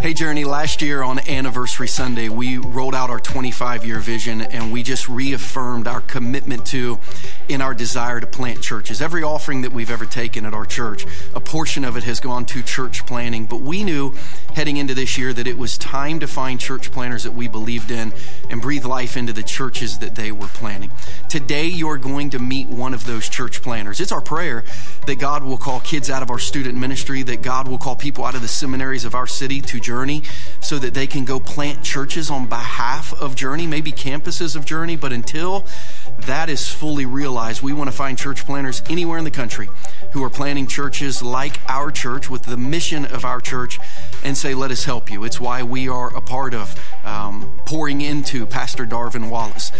Hey Journey, last year on Anniversary Sunday, we rolled out our 25-year vision, and we just reaffirmed our commitment to in our desire to plant churches. Every offering that we've ever taken at our church, a portion of it has gone to church planting, but we knew heading into this year that it was time to find church planters that we believed in and breathe life into the churches that they were planting. Today, you're going to meet one of those church planters. It's our prayer that God will call kids out of our student ministry, that God will call people out of the seminaries of our city to Journey so that they can go plant churches on behalf of Journey, maybe campuses of Journey. But until that is fully realized, we want to find church planters anywhere in the country who are planting churches like our church with the mission of our church and say, let us help you. It's why we are a part of pouring into Pastor Darvin Wallace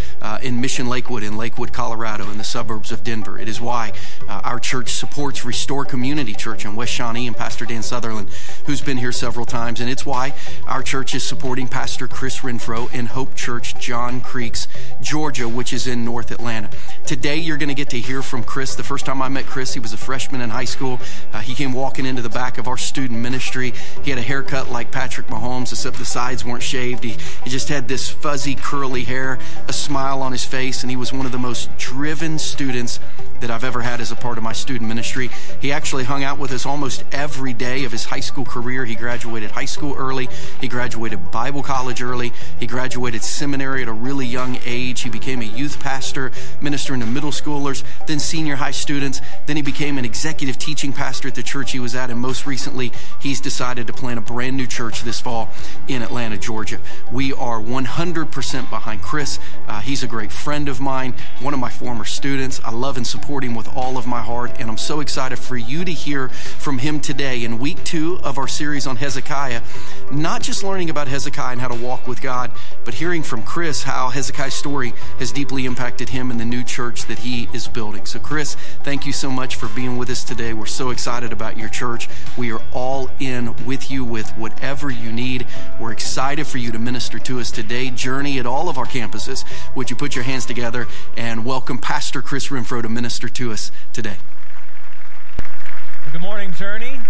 in Mission Lakewood, in Lakewood, Colorado, in the suburbs of Denver. It is why our church supports Restore Community Church in West Shawnee and Pastor Dan Sutherland, who's been here several times. And it's why our church is supporting Pastor Chris Renfro in Hope Church, Johns Creek, Georgia, which is in North Atlanta. Today, you're going to get to hear from Chris. The first time I met Chris, he was a freshman in high school. He came walking into the back of our student ministry. He had a haircut like Patrick Mahomes, except the sides weren't shaved. He just had this fuzzy, curly hair, a smile on his face, and he was one of the most driven students that I've ever had as a part of my student ministry. He actually hung out with us almost every day of his high school career. He graduated high school early. He graduated Bible college early. He graduated seminary at a really young age. He became a youth pastor, ministering to middle schoolers, then senior high students. Then he became an executive teaching pastor at the church he was at. And most recently, he's decided to plant a brand new church this fall in Atlanta, Georgia. We are 100% behind Chris. He's a great friend of mine, one of my former students. I love and support him with all of my heart, and I'm so excited for you to hear from him today in week 2 of our series on Hezekiah. Not just learning about Hezekiah and how to walk with God, but hearing from Chris how Hezekiah's story has deeply impacted him and the new church that he is building. So Chris, thank you so much for being with us today. We're so excited about your church. We are all in with you with whatever you need. We're excited for you to minister to us today. Journey at all of our campuses, would you put your hands together and welcome Pastor Chris Renfro to minister to us today. Well, good morning, Journey.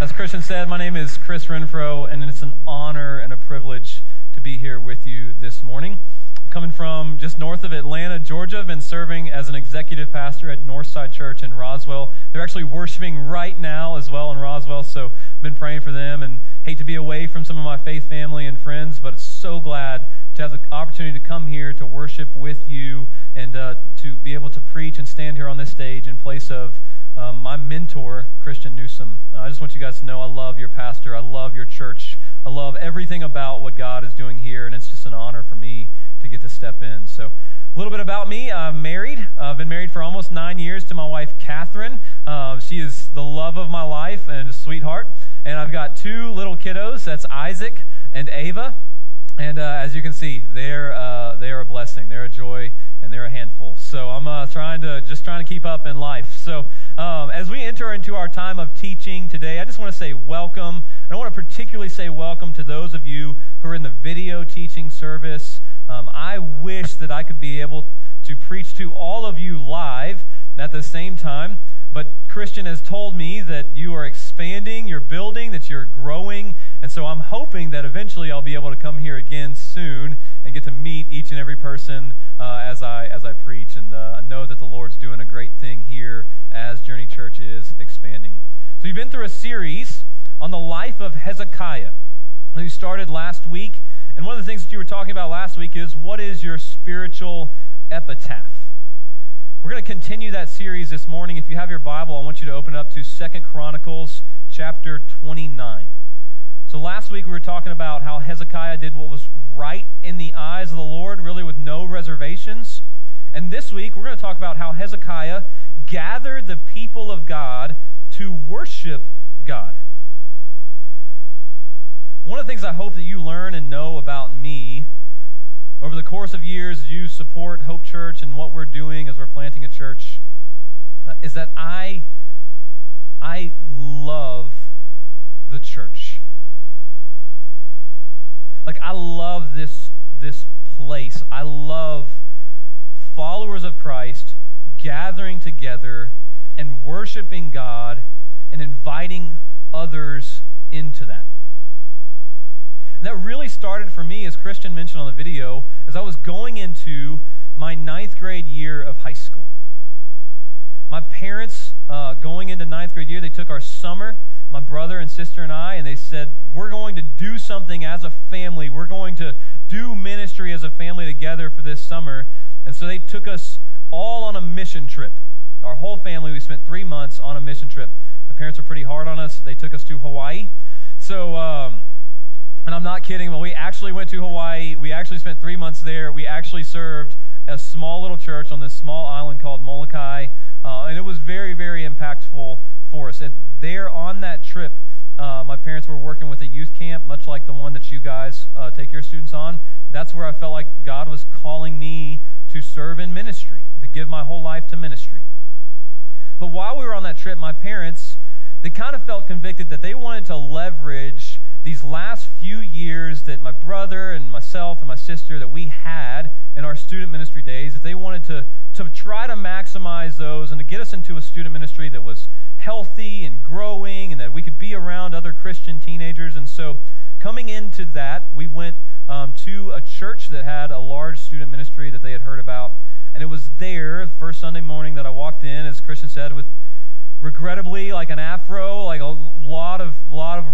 As Christian said, my name is Chris Renfro, and it's an honor and a privilege to be here with you this morning. Coming from just north of Atlanta, Georgia, I've been serving as an executive pastor at Northside Church in Roswell. They're actually worshiping right now as well in Roswell, so I've been praying for them, and hate to be away from some of my faith family and friends, but it's so glad to have the opportunity to come here to worship with you and to be able to preach and stand here on this stage in place of my mentor, Christian Newsom. I just want you guys to know I love your pastor. I love your church. I love everything about what God is doing here, and it's just an honor for me to get to step in. So a little bit about me. I'm married. I've been married for almost 9 years to my wife, Catherine. She is the love of my life and a sweetheart. And I've got 2 little kiddos. That's Isaac and Ava. And as you can see, they are a blessing. They're a joy, and they're a handful. So I'm trying to keep up in life. So as we enter into our time of teaching today, I just want to say welcome. And I want to particularly say welcome to those of you who are in the video teaching service. I wish that I could be able to preach to all of you live at the same time. But Christian has told me that you are expanding, you're building, that you're growing. And so I'm hoping that eventually I'll be able to come here again soon and get to meet each and every person as I preach. And I know that the Lord's doing a great thing here as Journey Church is expanding. So you've been through a series on the life of Hezekiah who started last week. And one of the things that you were talking about last week is, what is your spiritual epitaph? We're going to continue that series this morning. If you have your Bible, I want you to open it up to 2 Chronicles chapter 29. So last week we were talking about how Hezekiah did what was right in the eyes of the Lord, really with no reservations. And this week we're going to talk about how Hezekiah gathered the people of God to worship God. One of the things I hope that you learn and know about me over the course of years, you support Hope Church and what we're doing as we're planting a church, is that I love the church. Like, I love this place. I love followers of Christ gathering together and worshiping God and inviting others into that. And that really started for me, as Christian mentioned on the video, as I was going into my 9th grade year of high school. My parents, going into 9th grade year, they took our summer, my brother and sister and I, and they said, we're going to do something as a family. We're going to do ministry as a family together for this summer. And so they took us all on a mission trip. Our whole family, we spent 3 months on a mission trip. My parents were pretty hard on us. They took us to Hawaii. So, and I'm not kidding, but we actually went to Hawaii. We actually spent 3 months there. We actually served a small little church on this small island called Molokai. And it was very, very impactful for us. And there on that trip, my parents were working with a youth camp, much like the one that you guys take your students on. That's where I felt like God was calling me to serve in ministry, to give my whole life to ministry. But while we were on that trip, my parents, they kind of felt convicted that they wanted to leverage these last few years that my brother and myself and my sister that we had in our student ministry days, that they wanted to try to maximize those and to get us into a student ministry that was healthy and growing and that we could be around other Christian teenagers. And so coming into that, we went to a church that had a large student ministry that they had heard about. And it was there, the first Sunday morning that I walked in, as Christian said, with regrettably like an afro, like a lot of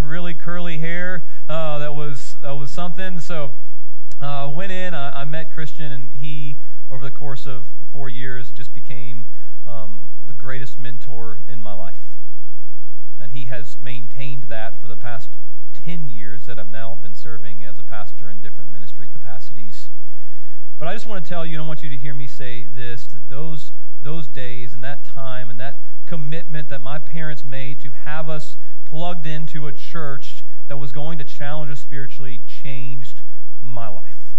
really curly hair. That was something. So I went in, I met Christian, and he, over the course of 4 years, just became the greatest mentor in my life. And he has maintained that for the past 10 years that I've now been serving as a pastor in different ministry capacities. But I just want to tell you, and I want you to hear me say this, that those days and that time and that commitment that my parents made to have us plugged into a church that was going to challenge us spiritually changed my life.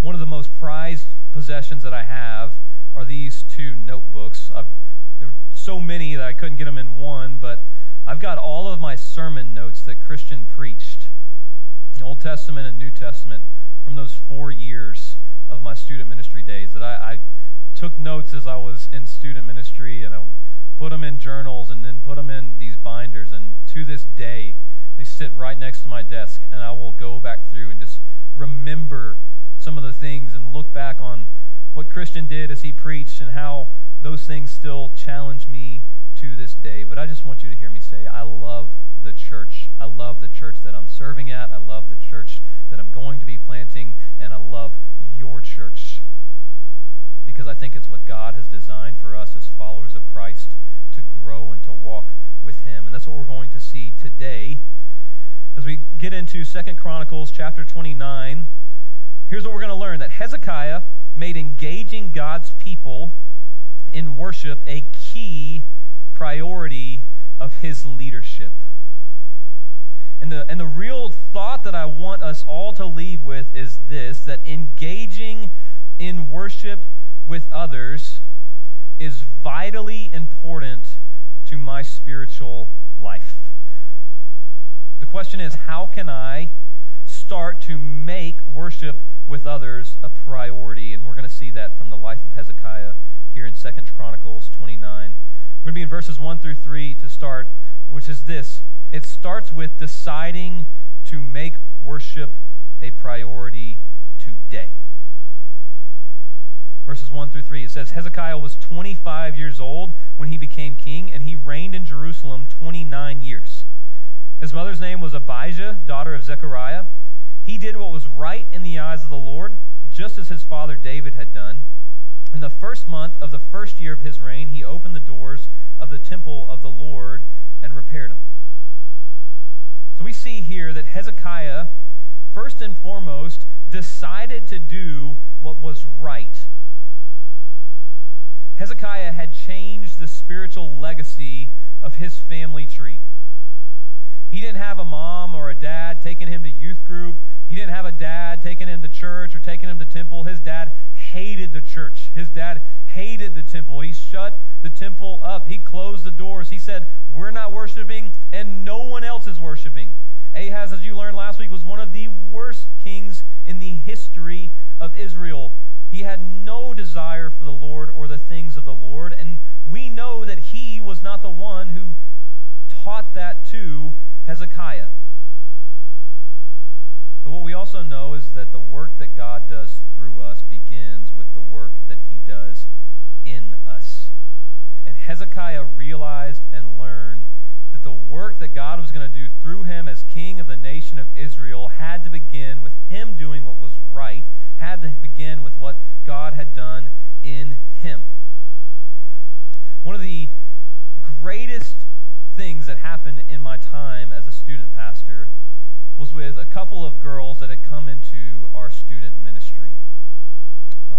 One of the most prized possessions that I have are these 2 notebooks. There were so many that I couldn't get them in one, but I've got all of my sermon notes that Christian preached, Old Testament and New Testament, from those 4 years of my student ministry days, that I took notes as I was in student ministry, and I put them in journals and then put them in these binders, and to this day they sit right next to my desk, and I will go back through and just remember some of the things and look back on what Christian did as he preached and how those things still challenge me to this day. But I just want you to hear me say, I love the church. I love the church that I'm serving at. I love the church that I'm going to be planting, and I love your church, because I think it's what God has designed for us as followers of Christ, to grow and to walk with him. And that's what we're going to see today as we get into 2 Chronicles chapter 29. Here's what we're going to learn: that Hezekiah made engaging God's people in worship a key priority of his leadership. And the real thought that I want us all to leave with is this: that engaging in worship with others is vitally important to my spiritual life. The question is, how can I start to make worship with others a priority? And we're going to see that from the life of Hezekiah here in 2 Chronicles 29. We're going to be in verses 1 through 3 to start, which is this: it starts with deciding to make worship a priority today. Verses 1 through 3, it says, Hezekiah was 25 years old when he became king, and he reigned in Jerusalem 29 years. His mother's name was Abijah, daughter of Zechariah. He did what was right in the eyes of the Lord, just as his father David had done. In the first month of the first year of his reign, he opened the doors of the temple of the Lord and repaired them. So we see here that Hezekiah, first and foremost, decided to do what was right. Hezekiah had changed the spiritual legacy of his family tree. He didn't have a mom or a dad taking him to youth group. He didn't have a dad taking him to church or taking him to temple. His dad hated the church. His dad hated the temple. He shut the temple up. He closed the doors. He said, we're not worshiping, and no one else is worshiping. Ahaz, as you learned last week, was one of the worst kings in the history of Israel. He had no desire for the Lord or the things of the Lord, and we know that he was not the one who taught that to Hezekiah. But what we also know is that the work that God does through us begins with the work that he does in us. And Hezekiah realized and learned that the work that God was going to do through him as king of the nation of Israel had to begin with him doing what was right, had to begin with what God had done in him. One of the greatest things that happened in my time as a student pastor was with a couple of girls that had come into our student ministry.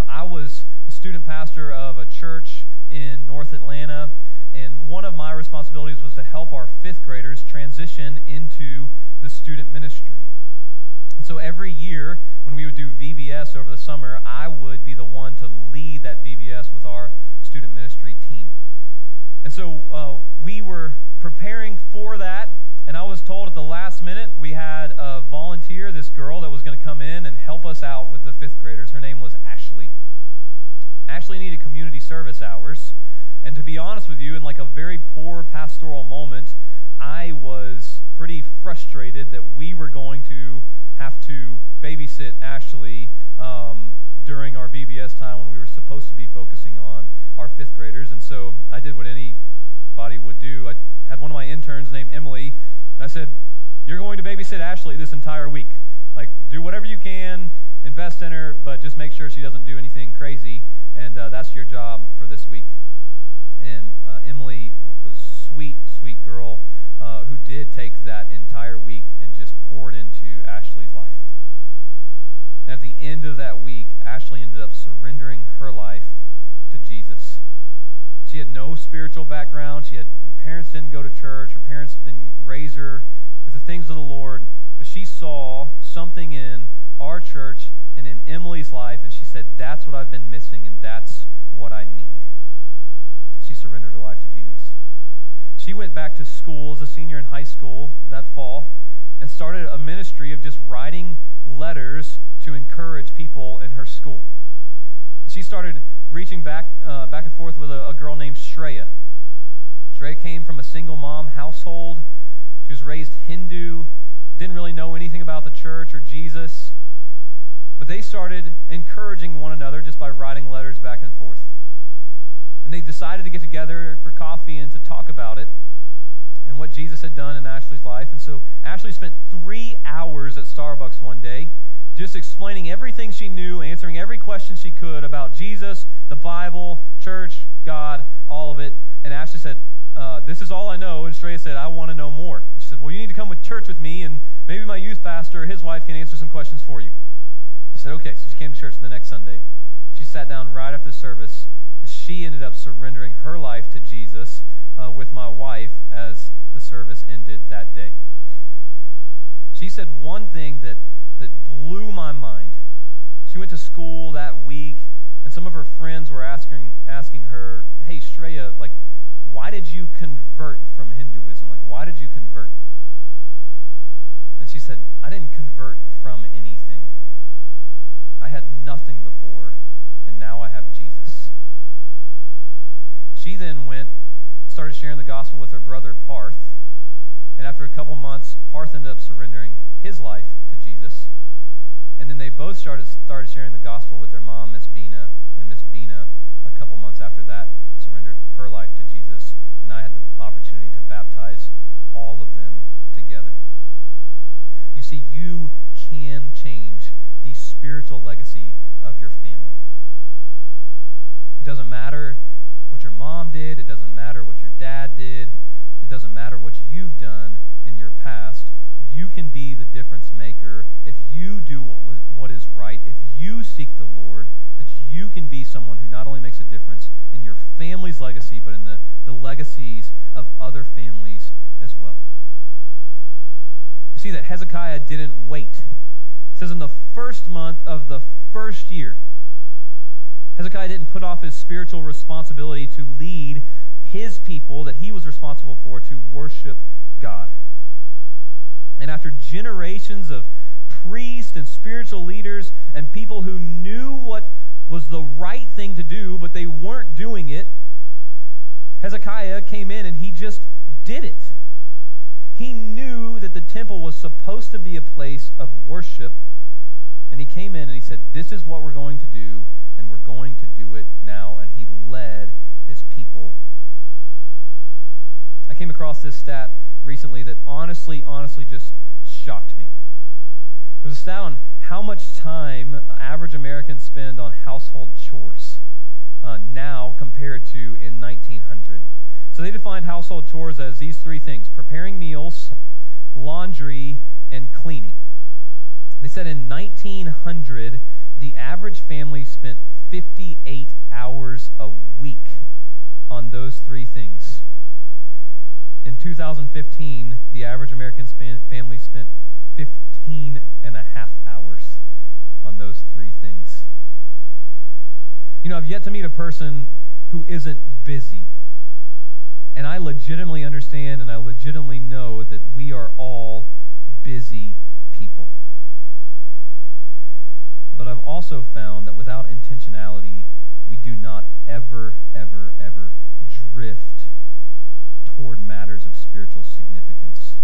I was a student pastor of a church in North Atlanta, and one of my responsibilities was to help our fifth graders transition into the student ministry. And so every year when we would do VBS over the summer, I would be the one to lead that VBS with our student ministry team. And so we were preparing for that, and I was told at the last minute we had a volunteer, this girl that was going to come in and help us out with the fifth graders. Her name was Ashley. Ashley needed community service hours, and to be honest with you, in like a very poor pastoral moment, I was pretty frustrated that we were going to have to babysit Ashley during our VBS time when we were supposed to be focusing on our fifth graders. And so I did what anybody would do. I had one of my interns named Emily, and I said, "You're going to babysit Ashley this entire week. Like, do whatever you can, invest in her, but just make sure she doesn't do anything crazy, and that's your job for this week." And Emily was a sweet, sweet girl who did take that entire week and just poured into Ashley's life. And at the end of that week, Ashley ended up surrendering her life to Jesus. She had no spiritual background. Her parents didn't go to church. Her parents didn't raise her with the things of the Lord. But she saw something in our church and in Emily's life, and she said, "That's what I've been missing, and that's what I need." She surrendered her life to Jesus. She went back to school as a senior in high school that fall and started a ministry of just writing letters to encourage people in her school. She started reaching back and forth with a girl named Shreya. Shreya came from a single mom household. She was raised Hindu, didn't really know anything about the church or Jesus, but they started encouraging one another just by writing letters back and forth. And they decided to get together for coffee and to talk about it and what Jesus had done in Ashley's life. And so Ashley spent 3 hours at Starbucks one day just explaining everything she knew, answering every question she could about Jesus, the Bible, church, God, all of it. And Ashley said, "This is all I know." And Shreya said, "I want to know more." She said, "Well, you need to come with church with me, and maybe my youth pastor or his wife can answer some questions for you." I said, "Okay." So she came to church the next Sunday. She sat down right after the service, and she ended up surrendering her life to Jesus with my wife as the service ended that day. She said one thing that blew my mind. She went to school that week, and some of her friends were asking her, "Hey, Shreya, like, why did you convert from Hinduism? Like, why did you convert?" And she said, "I didn't convert from anything. I had nothing before, and now I have Jesus." She then started sharing the gospel with her brother Parth, and after a couple months, Parth ended up surrendering his life to Jesus. And then they both started sharing the gospel with their mom, Miss Bina, and Miss Bina, a couple months after that, surrendered her life to Jesus. And I had the opportunity to baptize all of them together. You see, you can change the spiritual legacy of your family. It doesn't matter what your mom did. It doesn't matter what your dad did. It doesn't matter what you've done in your past. You can be the difference maker if you do what is right, if you seek the Lord, that you can be someone who not only makes a difference in your family's legacy, but in the legacies of other families as well. We see that Hezekiah didn't wait. It says in the first month of the first year, Hezekiah didn't put off his spiritual responsibility to lead his people that he was responsible for to worship God. And after generations of priests and spiritual leaders and people who knew what was the right thing to do, but they weren't doing it, Hezekiah came in and he just did it. He knew that the temple was supposed to be a place of worship. And he came in and he said, this is what we're going to do, and we're going to do it now. And he led his people. I came across this stat recently that honestly just shocked me. It was a stat on how much time average Americans spend on household chores now compared to in 1900. So they defined household chores as these three things: preparing meals, laundry, and cleaning. They said in 1900, the average family spent 58 hours a week on those three things. In 2015, the average American family spent 15.5 hours on those three things. You know, I've yet to meet a person who isn't busy. And I legitimately understand and I legitimately know that we are all busy people. But I've also found that without intentionality, we do not ever drift toward matters of spiritual significance.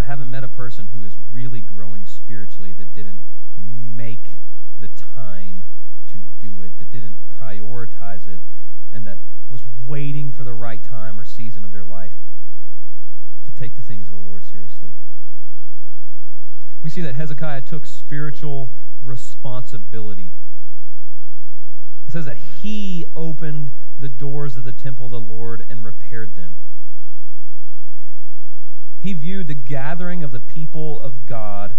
I haven't met a person who is really growing spiritually that didn't make the time to do it, that didn't prioritize it, and that was waiting for the right time or season of their life to take the things of the Lord seriously. We see that Hezekiah took spiritual responsibility. It says that he opened the doors of the temple of the Lord and repaired them. He viewed the gathering of the people of God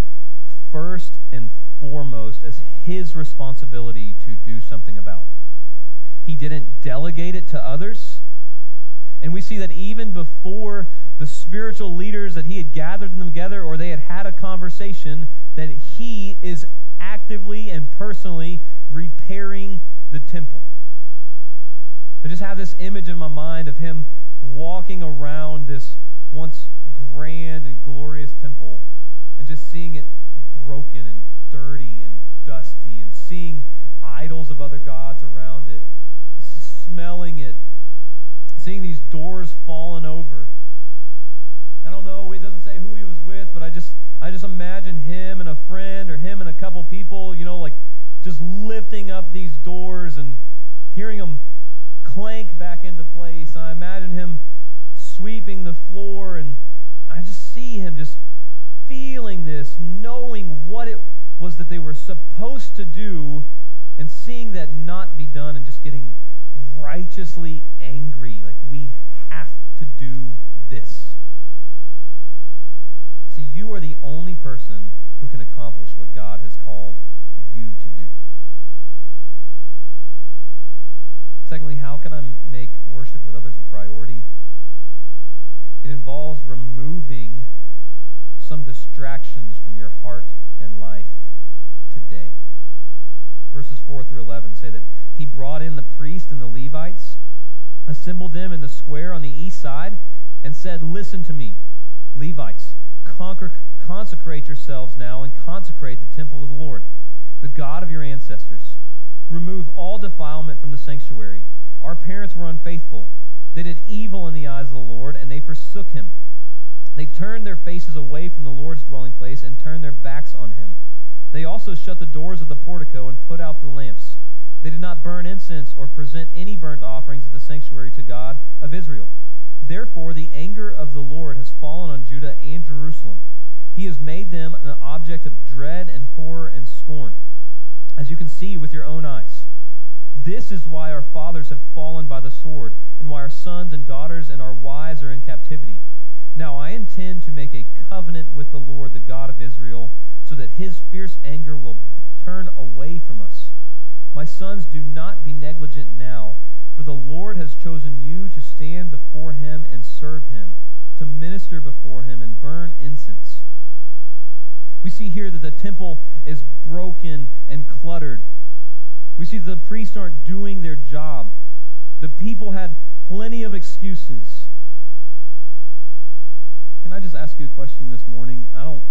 first and foremost as his responsibility to do something about. He didn't delegate it to others. And we see that even before the spiritual leaders that he had gathered them together, or they had had a conversation, that he is actively and personally repairing the temple. I just have this image in my mind of him walking around this once grand and glorious temple and just seeing it broken and dirty and dusty, and seeing idols of other gods around it, smelling it, seeing these doors fallen over. I don't know, it doesn't say who he was with, but I just imagine him and a friend, or him and a couple people, you know, like just lifting up these doors and hearing them clank back into place. And I imagine him sweeping the floor, and I just see him just feeling this, knowing what it was that they were supposed to do, and seeing that not be done, and just getting righteously angry, like, we have to do this. See, you are the only person who can accomplish what God has called you to do. Secondly, how can I make worship with others a priority? It involves removing some distractions from your heart and life today. Verses 4 through 11 say that he brought in the priests and the Levites, assembled them in the square on the east side, and said, "Listen to me, Levites. Consecrate yourselves now and consecrate the temple of the Lord, the God of your ancestors. Remove all defilement from the sanctuary. Our parents were unfaithful. They did evil in the eyes of the Lord, and they forsook him. They turned their faces away from the Lord's dwelling place and turned their backs on him. They also shut the doors of the portico and put out the lamps. They did not burn incense or present any burnt offerings at the sanctuary to God of Israel. Therefore, the anger of the Lord has fallen on Judah and Jerusalem. He has made them an object of dread and horror and scorn, as you can see with your own eyes. This is why our fathers have fallen by the sword, and why our sons and daughters and our wives are in captivity. Now I intend to make a covenant with the Lord, the God of Israel, so that his fierce anger will turn away from us. My sons, do not be negligent now, for the Lord has chosen you to stand before him and serve him, to minister before him and burn incense." We see here that the temple is broken and cluttered. We see that the priests aren't doing their job. The people had plenty of excuses. Can I just ask you a question this morning? I don't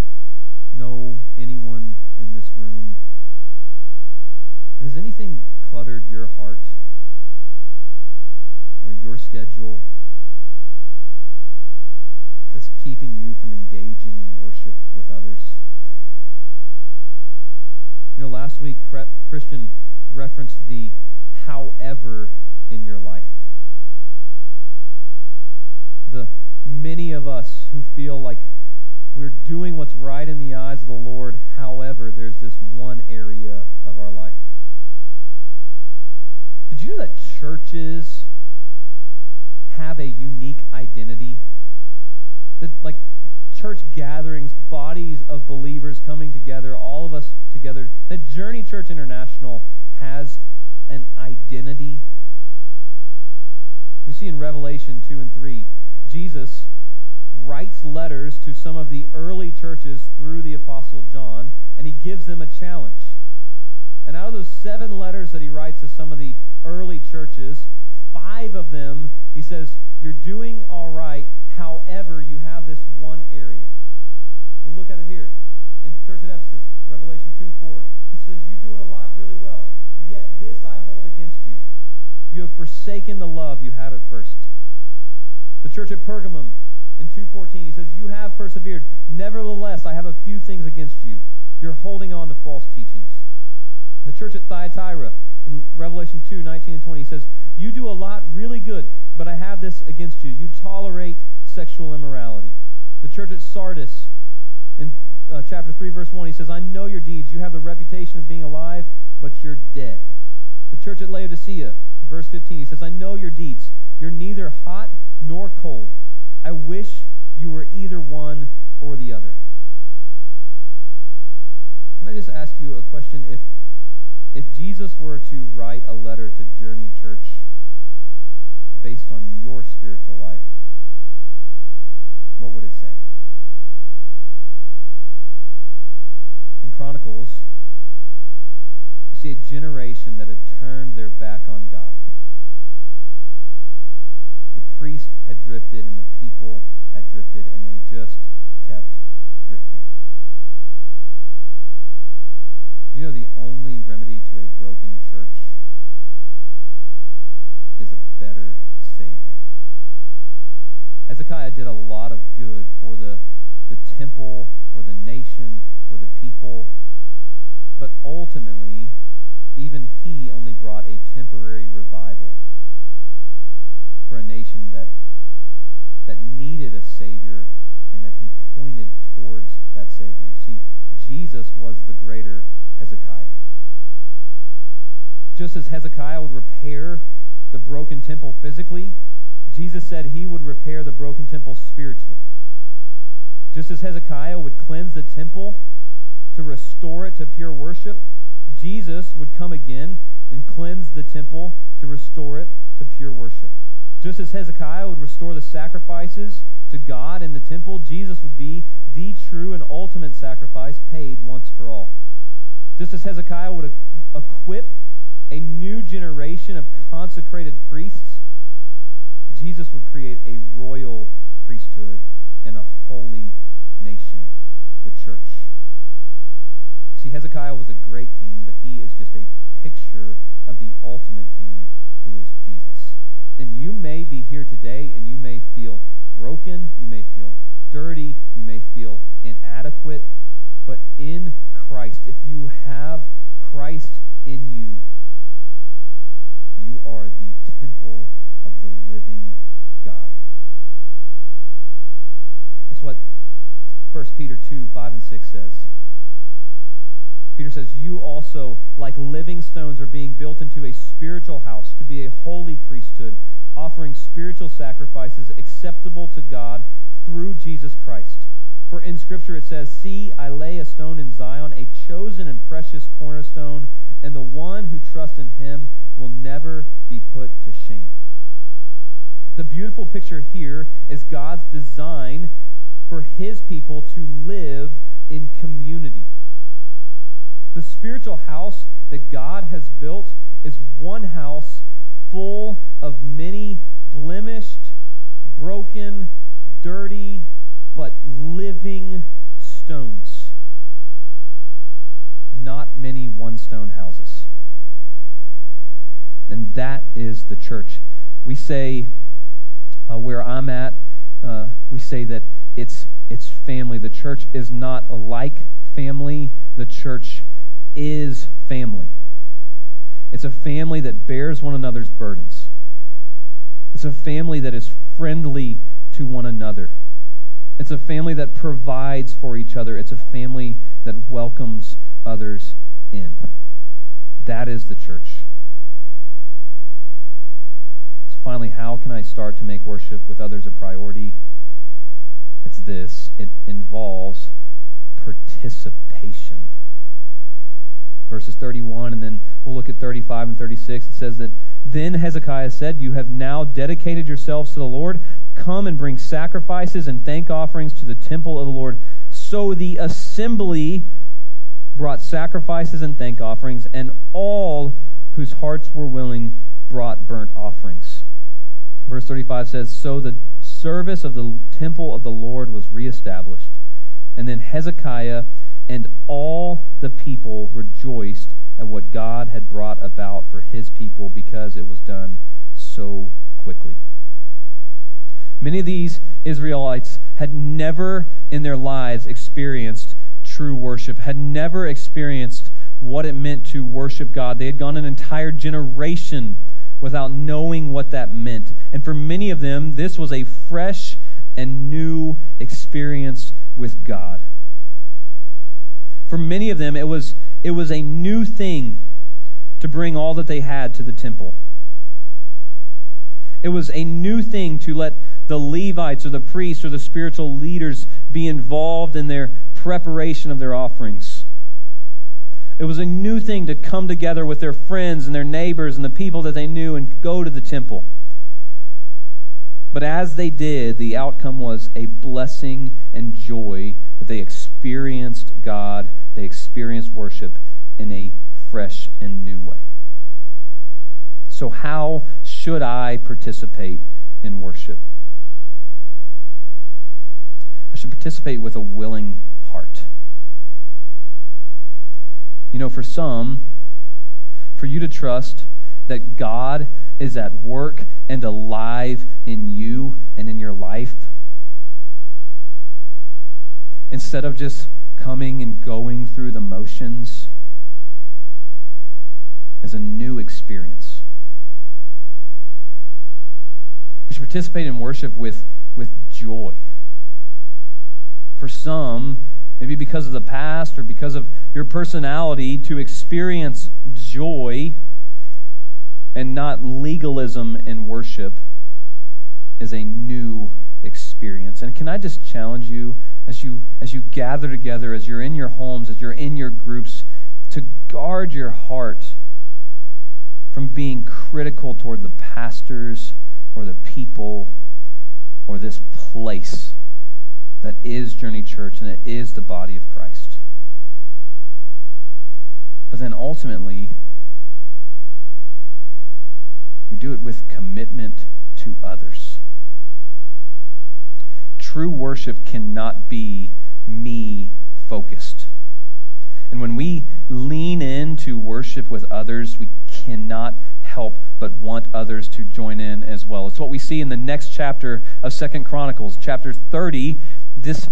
know anyone in this room, but has anything cluttered your heart or your schedule? keeping you from engaging in worship with others? You know, last week Christian referenced the however in your life. The many of us who feel like we're doing what's right in the eyes of the Lord, however, there's this one area of our life. Did you know that churches have a unique identity? That, like, church gatherings, bodies of believers coming together, all of us together, that Journey Church International has an identity. We see in Revelation 2 and 3, Jesus writes letters to some of the early churches through the Apostle John, and he gives them a challenge. And out of those 7 letters that he writes to some of the early churches, 5 of them, he says, you're doing all right, however, you have this one area. We'll look at it here. In Church at Ephesus, Revelation 2:4, he says, you're doing a lot really well, yet this I hold against you. You have forsaken the love you had at first. The church at Pergamum, in 2:14, he says, you have persevered. Nevertheless, I have a few things against you. You're holding on to false teachings. The church at Thyatira, in Revelation 2:19 and 20, he says, you do a lot really good, but I have this against you. You tolerate sexual immorality. The church at Sardis, in chapter 3, verse 1, he says, I know your deeds. You have the reputation of being alive, but you're dead. The church at Laodicea, verse 15, he says, I know your deeds. You're neither hot nor cold. I wish you were either one or the other. Can I just ask you a question? If Jesus were to write a letter to Journey Church based on your spiritual life, what would it say? In Chronicles, we see a generation that had turned their back on God. The priest had drifted and the people had drifted, and they just kept drifting. Do you know the only remedy to a broken church is a better Savior? Hezekiah did a lot of good for the temple, for the nation, for the people, but ultimately, even he only brought a temporary revival for a nation that needed a Savior, and that he pointed towards that Savior. You see, Jesus was the greater Hezekiah. Just as Hezekiah would repair the broken temple physically, Jesus said he would repair the broken temple spiritually. Just as Hezekiah would cleanse the temple to restore it to pure worship, Jesus would come again and cleanse the temple to restore it to pure worship. Just as Hezekiah would restore the sacrifices to God in the temple, Jesus would be the true and ultimate sacrifice paid once for all. Just as Hezekiah would equip a new generation of consecrated priests, Jesus would create a royal priesthood and a holy nation, the church. See, Hezekiah was a great king, but he is just a picture of the ultimate king, who is Jesus. And you may be here today and you may feel broken, you may feel dirty, you may feel inadequate, but in Christ, if you have Christ in you, you are the temple of the living God. That's what 1 Peter 2:5 and 6 says. Peter says, you also, like living stones, are being built into a spiritual house to be a holy priesthood, offering spiritual sacrifices acceptable to God through Jesus Christ. For in Scripture it says, see, I lay a stone in Zion, a chosen and precious cornerstone, and the one who trusts in him will never be put to shame. The beautiful picture here is God's design for his people to live in community. The spiritual house that God has built is one house full of many blemished, broken, dirty, but living stones. Not many one-stone houses. And that is the church. We say, where I'm at, we say that It's family. The church is not alike family. The church is family. It's a family that bears one another's burdens. It's a family that is friendly to one another. It's a family that provides for each other. It's a family that welcomes others in. That is the church. So finally, how can I start to make worship with others a priority? It's this. It involves participation. Verses 31, and then we'll look at 35 and 36. It says that, "Then Hezekiah said, 'You have now dedicated yourselves to the Lord. Come and bring sacrifices and thank offerings to the temple of the Lord.' So the assembly brought sacrifices and thank offerings, and all whose hearts were willing brought burnt offerings." Verse 35 says, "So the service of the temple of the Lord was reestablished. And then Hezekiah and all the people rejoiced at what God had brought about for his people, because it was done so quickly." Many of these Israelites had never in their lives experienced true worship, had never experienced what it meant to worship God. They had gone an entire generation without knowing what that meant. And for many of them, this was a fresh and new experience with God. For many of them, it was a new thing to bring all that they had to the temple. It was a new thing to let the Levites or the priests or the spiritual leaders be involved in their preparation of their offerings. It was a new thing to come together with their friends and their neighbors and the people that they knew and go to the temple. But as they did, the outcome was a blessing and joy that they experienced God, they experienced worship in a fresh and new way. So how should I participate in worship? I should participate with a willing heart. You know, for some, for you to trust that God is at work and alive in you and in your life, instead of just coming and going through the motions, is a new experience. We should participate in worship with joy. For some, maybe because of the past or because of your personality, to experience joy and not legalism in worship is a new experience. And can I just challenge you as you gather together, as you're in your homes, as you're in your groups, to guard your heart from being critical toward the pastors or the people or this place that is Journey Church and it is the body of Christ. But then ultimately, we do it with commitment to others. True worship cannot be me-focused. And when we lean into worship with others, we cannot help but want others to join in as well. It's what we see in the next chapter of 2 Chronicles, chapter 30. The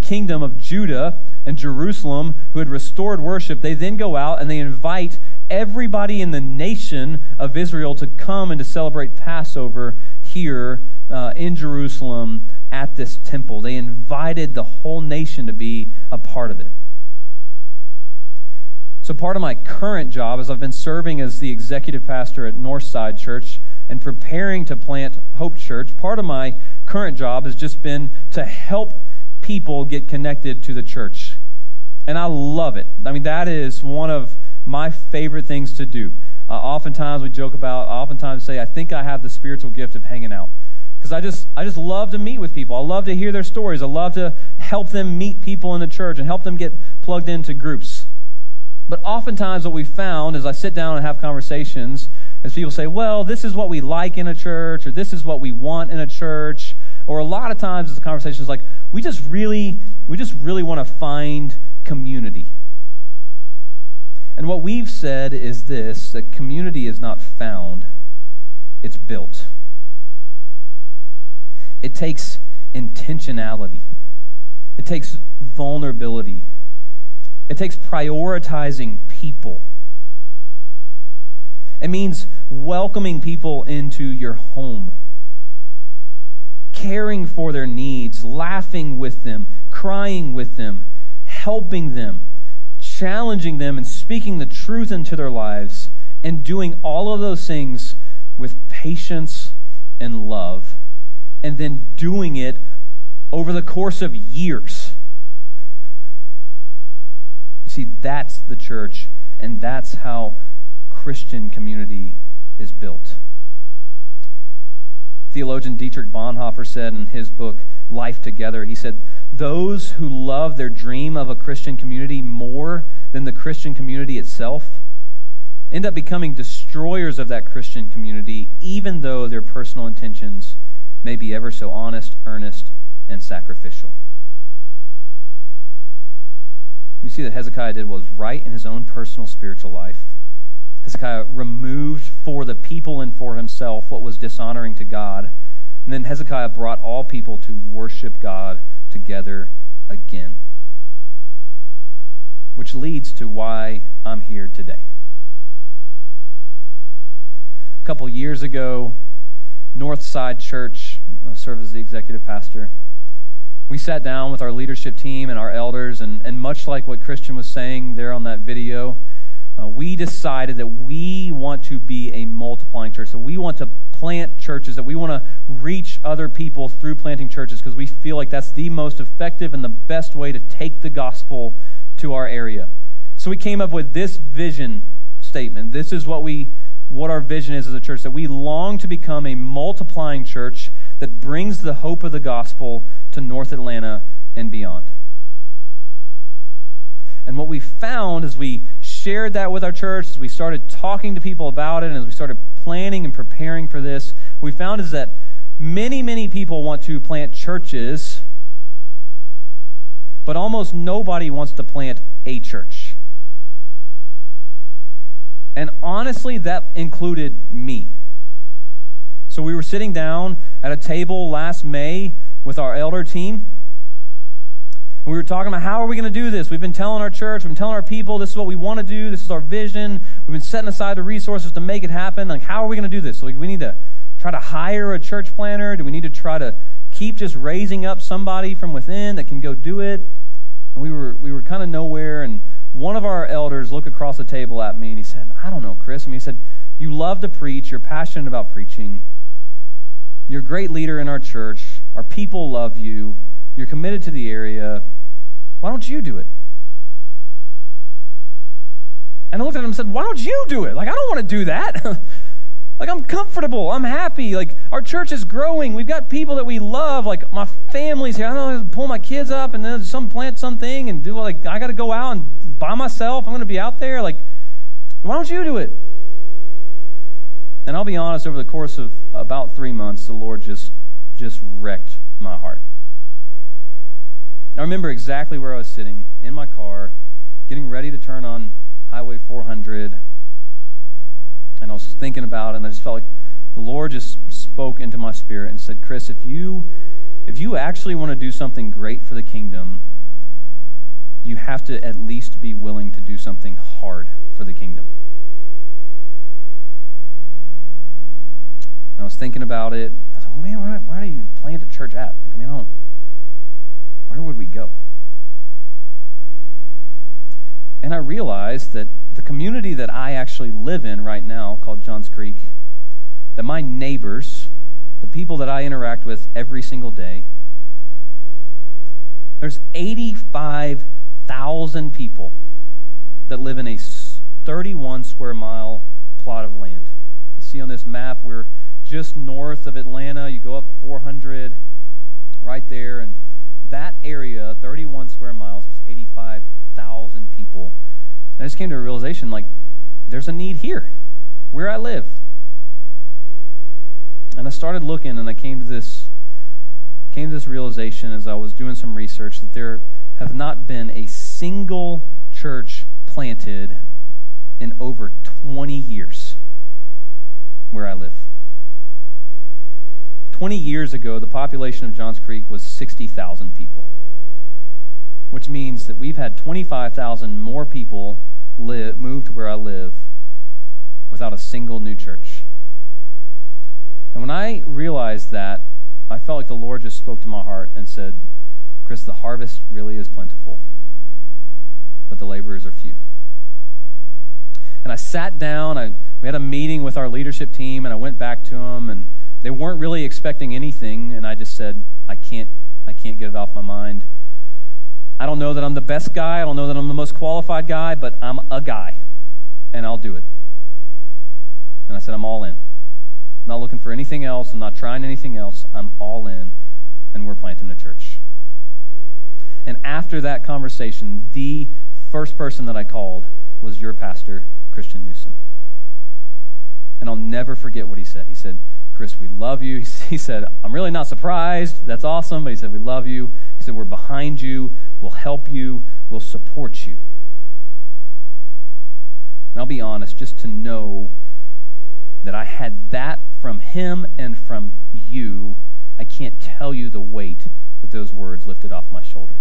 kingdom of Judah and Jerusalem, who had restored worship, they then go out and they invite everybody in the nation of Israel to come and to celebrate Passover here in Jerusalem at this temple. They invited the whole nation to be a part of it. So part of my current job is I've been serving as the executive pastor at Northside Church and preparing to plant Hope Church. Part of my current job has just been to help people get connected to the church. And I love it. I mean, that is one of my favorite things to do. Oftentimes we joke about, oftentimes say, I think I have the spiritual gift of hanging out. Because I just love to meet with people. I love to hear their stories. I love to help them meet people in the church and help them get plugged into groups. But oftentimes what we found as I sit down and have conversations is people say, well, this is what we like in a church, or this is what we want in a church. Or a lot of times the conversation is like, we just really want to find community. And what we've said is this, that community is not found, it's built. It takes intentionality. It takes vulnerability. It takes prioritizing people. It means welcoming people into your home, caring for their needs, laughing with them, crying with them, helping them, challenging them, and speaking the truth into their lives, and doing all of those things with patience and love, and then doing it over the course of years. You see, that's the church, and that's how Christian community is built. Theologian Dietrich Bonhoeffer said in his book, Life Together, he said, "Those who love their dream of a Christian community more than the Christian community itself end up becoming destroyers of that Christian community, even though their personal intentions may be ever so honest, earnest, and sacrificial." You see that Hezekiah did what was right in his own personal spiritual life. Hezekiah removed for the people and for himself what was dishonoring to God. And then Hezekiah brought all people to worship God together again. Which leads to why I'm here today. A couple years ago, Northside Church, I serve as the executive pastor. We sat down with our leadership team and our elders, and much like what Christian was saying there on that video, we decided that we want to be a multiplying church. So we want to plant churches, that we want to reach other people through planting churches, because we feel like that's the most effective and the best way to take the gospel to our area. So we came up with this vision statement. This is what our vision is as a church, that we long to become a multiplying church that brings the hope of the gospel to North Atlanta and beyond. And what we found as we shared that with our church, as we started talking to people about it, and as we started planning and preparing for this, we found is that many, many people want to plant churches, but almost nobody wants to plant a church. And honestly, that included me. So we were sitting down at a table last May with our elder team, and we were talking about, how are we going to do this? We've been telling our church, we've been telling our people, this is what we want to do, this is our vision, we've been setting aside the resources to make it happen. Like, how are we going to do this? So, like, we need to try to hire a church planner? Do we need to try to keep just raising up somebody from within that can go do it? And we were kind of nowhere, and one of our elders looked across the table at me, and he said, "I don't know, Chris." I mean, he said, "You love to preach. You're passionate about preaching. You're a great leader in our church. Our people love you. You're committed to the area. Why don't you do it?" And I looked at him and said, "Why don't you do it? Like, I don't want to do that. Like, I'm comfortable. I'm happy. Like, our church is growing. We've got people that we love. Like, my family's here. I don't have to pull my kids up and then some plant something and do, like, I got to go out and by myself. I'm going to be out there. Like, why don't you do it?" And I'll be honest, over the course of about 3 months, the Lord just wrecked my heart. I remember exactly where I was sitting in my car, getting ready to turn on Highway 400, and I was thinking about it, and I just felt like the Lord just spoke into my spirit and said, "Chris, if you actually want to do something great for the kingdom, you have to at least be willing to do something hard for the kingdom." And I was thinking about it. I was like, "Well, man, why do you plant a church at? Like, I mean, where would we go?" And I realized that the community that I actually live in right now, called Johns Creek, that my neighbors, the people that I interact with every single day, there's 85,000 people that live in a 31 square mile plot of land. You see on this map, we're just north of Atlanta. You go up 400 right there, and that area, 31 square miles, there's 85,000 people. And I just came to a realization, like, there's a need here, where I live. And I started looking, and I came to this realization as I was doing some research that there have not been a single church planted in over 20 years where I live. 20 years ago, the population of Johns Creek was 60,000 people, which means that we've had 25,000 more people move to where I live without a single new church. And when I realized that, I felt like the Lord just spoke to my heart and said, Chris, the harvest really is plentiful, but the laborers are few. And I sat down, we had a meeting with our leadership team, and I went back to them, and they weren't really expecting anything, and I just said, I can't get it off my mind. I don't know that I'm the best guy, I don't know that I'm the most qualified guy, but I'm a guy, and I'll do it. And I said, I'm all in. I'm not looking for anything else, I'm not trying anything else, I'm all in, and we're planting a church. And after that conversation, the first person that I called was your pastor, Christian Newsom. And I'll never forget what he said. He said, Chris, we love you. He said, I'm really not surprised. That's awesome. But he said, we love you. He said, we're behind you. We'll help you. We'll support you. And I'll be honest, just to know that I had that from him and from you, I can't tell you the weight that those words lifted off my shoulder.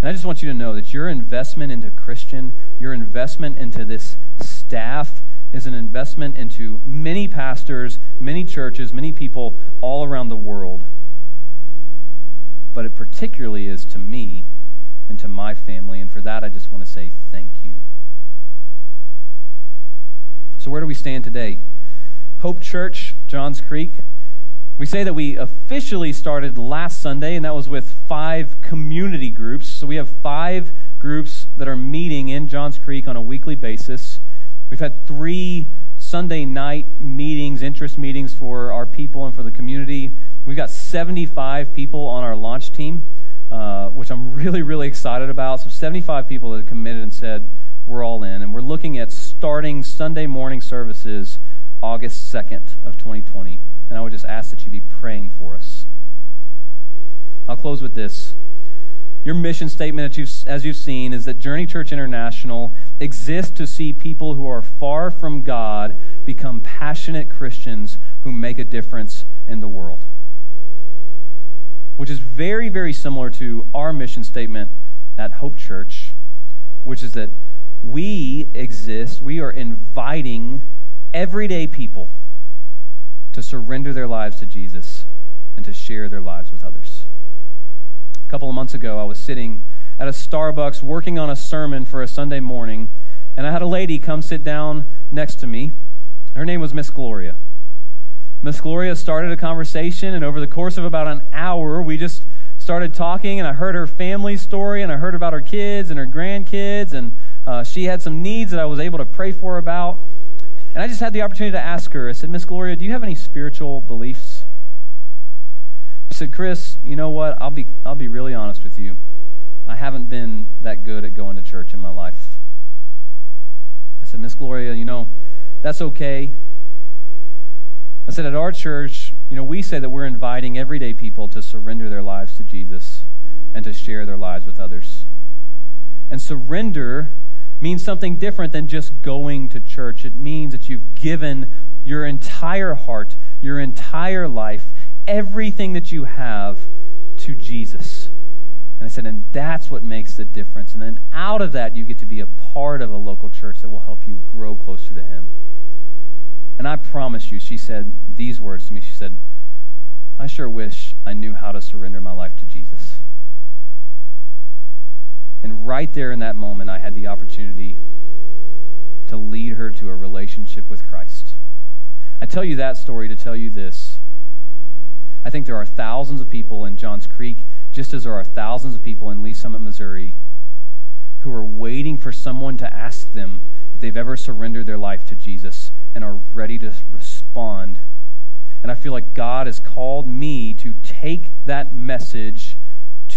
And I just want you to know that your investment into Christian, your investment into this staff is an investment into many pastors, many churches, many people all around the world. But it particularly is to me and to my family, and for that I just want to say thank you. So where do we stand today? Hope Church, Johns Creek. We say that we officially started last Sunday, and that was with 5 community groups. So we have 5 groups that are meeting in Johns Creek on a weekly basis. We've had 3 Sunday night meetings, interest meetings for our people and for the community. We've got 75 people on our launch team, which I'm really, really excited about. So 75 people that have committed and said, we're all in. And we're looking at starting Sunday morning services August 2nd of 2020. And I would just ask that you be praying for us. I'll close with this. Your mission statement, as you've seen, is that Journey Church International exists to see people who are far from God become passionate Christians who make a difference in the world, which is very, very similar to our mission statement at Hope Church, which is that we exist, we are inviting everyday people to surrender their lives to Jesus and to share their lives with others. A couple of months ago, I was sitting at a Starbucks working on a sermon for a Sunday morning, and I had a lady come sit down next to me. Her name was Miss Gloria. Miss Gloria started a conversation, and over the course of about an hour, we just started talking, and I heard her family story, and I heard about her kids and her grandkids, and she had some needs that I was able to pray for her about. And I just had the opportunity to ask her. I said, Miss Gloria, do you have any spiritual beliefs? She said, Chris, you know what? I'll be really honest with you. I haven't been that good at going to church in my life. I said, Miss Gloria, you know, that's okay. I said, at our church, you know, we say that we're inviting everyday people to surrender their lives to Jesus and to share their lives with others. And surrender means something different than just going to church. It means that you've given your entire heart, your entire life, everything that you have to Jesus. And I said, and that's what makes the difference. And then out of that, you get to be a part of a local church that will help you grow closer to Him. And I promise you, she said these words to me. She said, I sure wish I knew how to surrender my life to Jesus. And right there in that moment, I had the opportunity to lead her to a relationship with Christ. I tell you that story to tell you this. I think there are thousands of people in Johns Creek, just as there are thousands of people in Lee's Summit, Missouri, who are waiting for someone to ask them if they've ever surrendered their life to Jesus and are ready to respond. And I feel like God has called me to take that message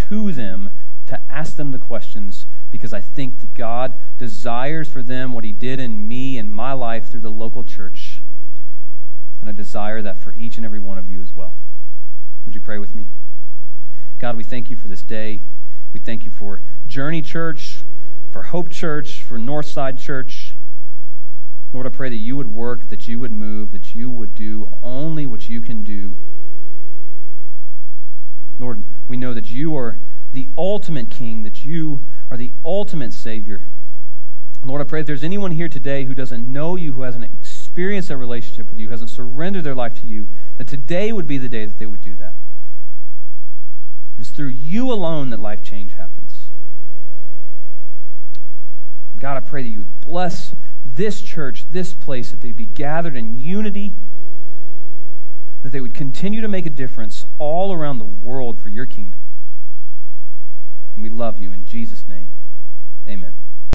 to them, to ask them the questions, because I think that God desires for them what He did in me and my life through the local church. And I desire that for each and every one of you as well. Would you pray with me? God, we thank You for this day. We thank You for Journey Church, for Hope Church, for Northside Church. Lord, I pray that you would work, that you would move, that you would do only what you can do. Lord, we know that you are the ultimate King, that you are the ultimate Savior. Lord, I pray if there's anyone here today who doesn't know you, who hasn't experienced that relationship with you, hasn't surrendered their life to you, that today would be the day that they would do that. It's through you alone that life change happens. God, I pray that you would bless this church, this place, that they'd be gathered in unity, that they would continue to make a difference all around the world for your kingdom. And we love you in Jesus' name. Amen.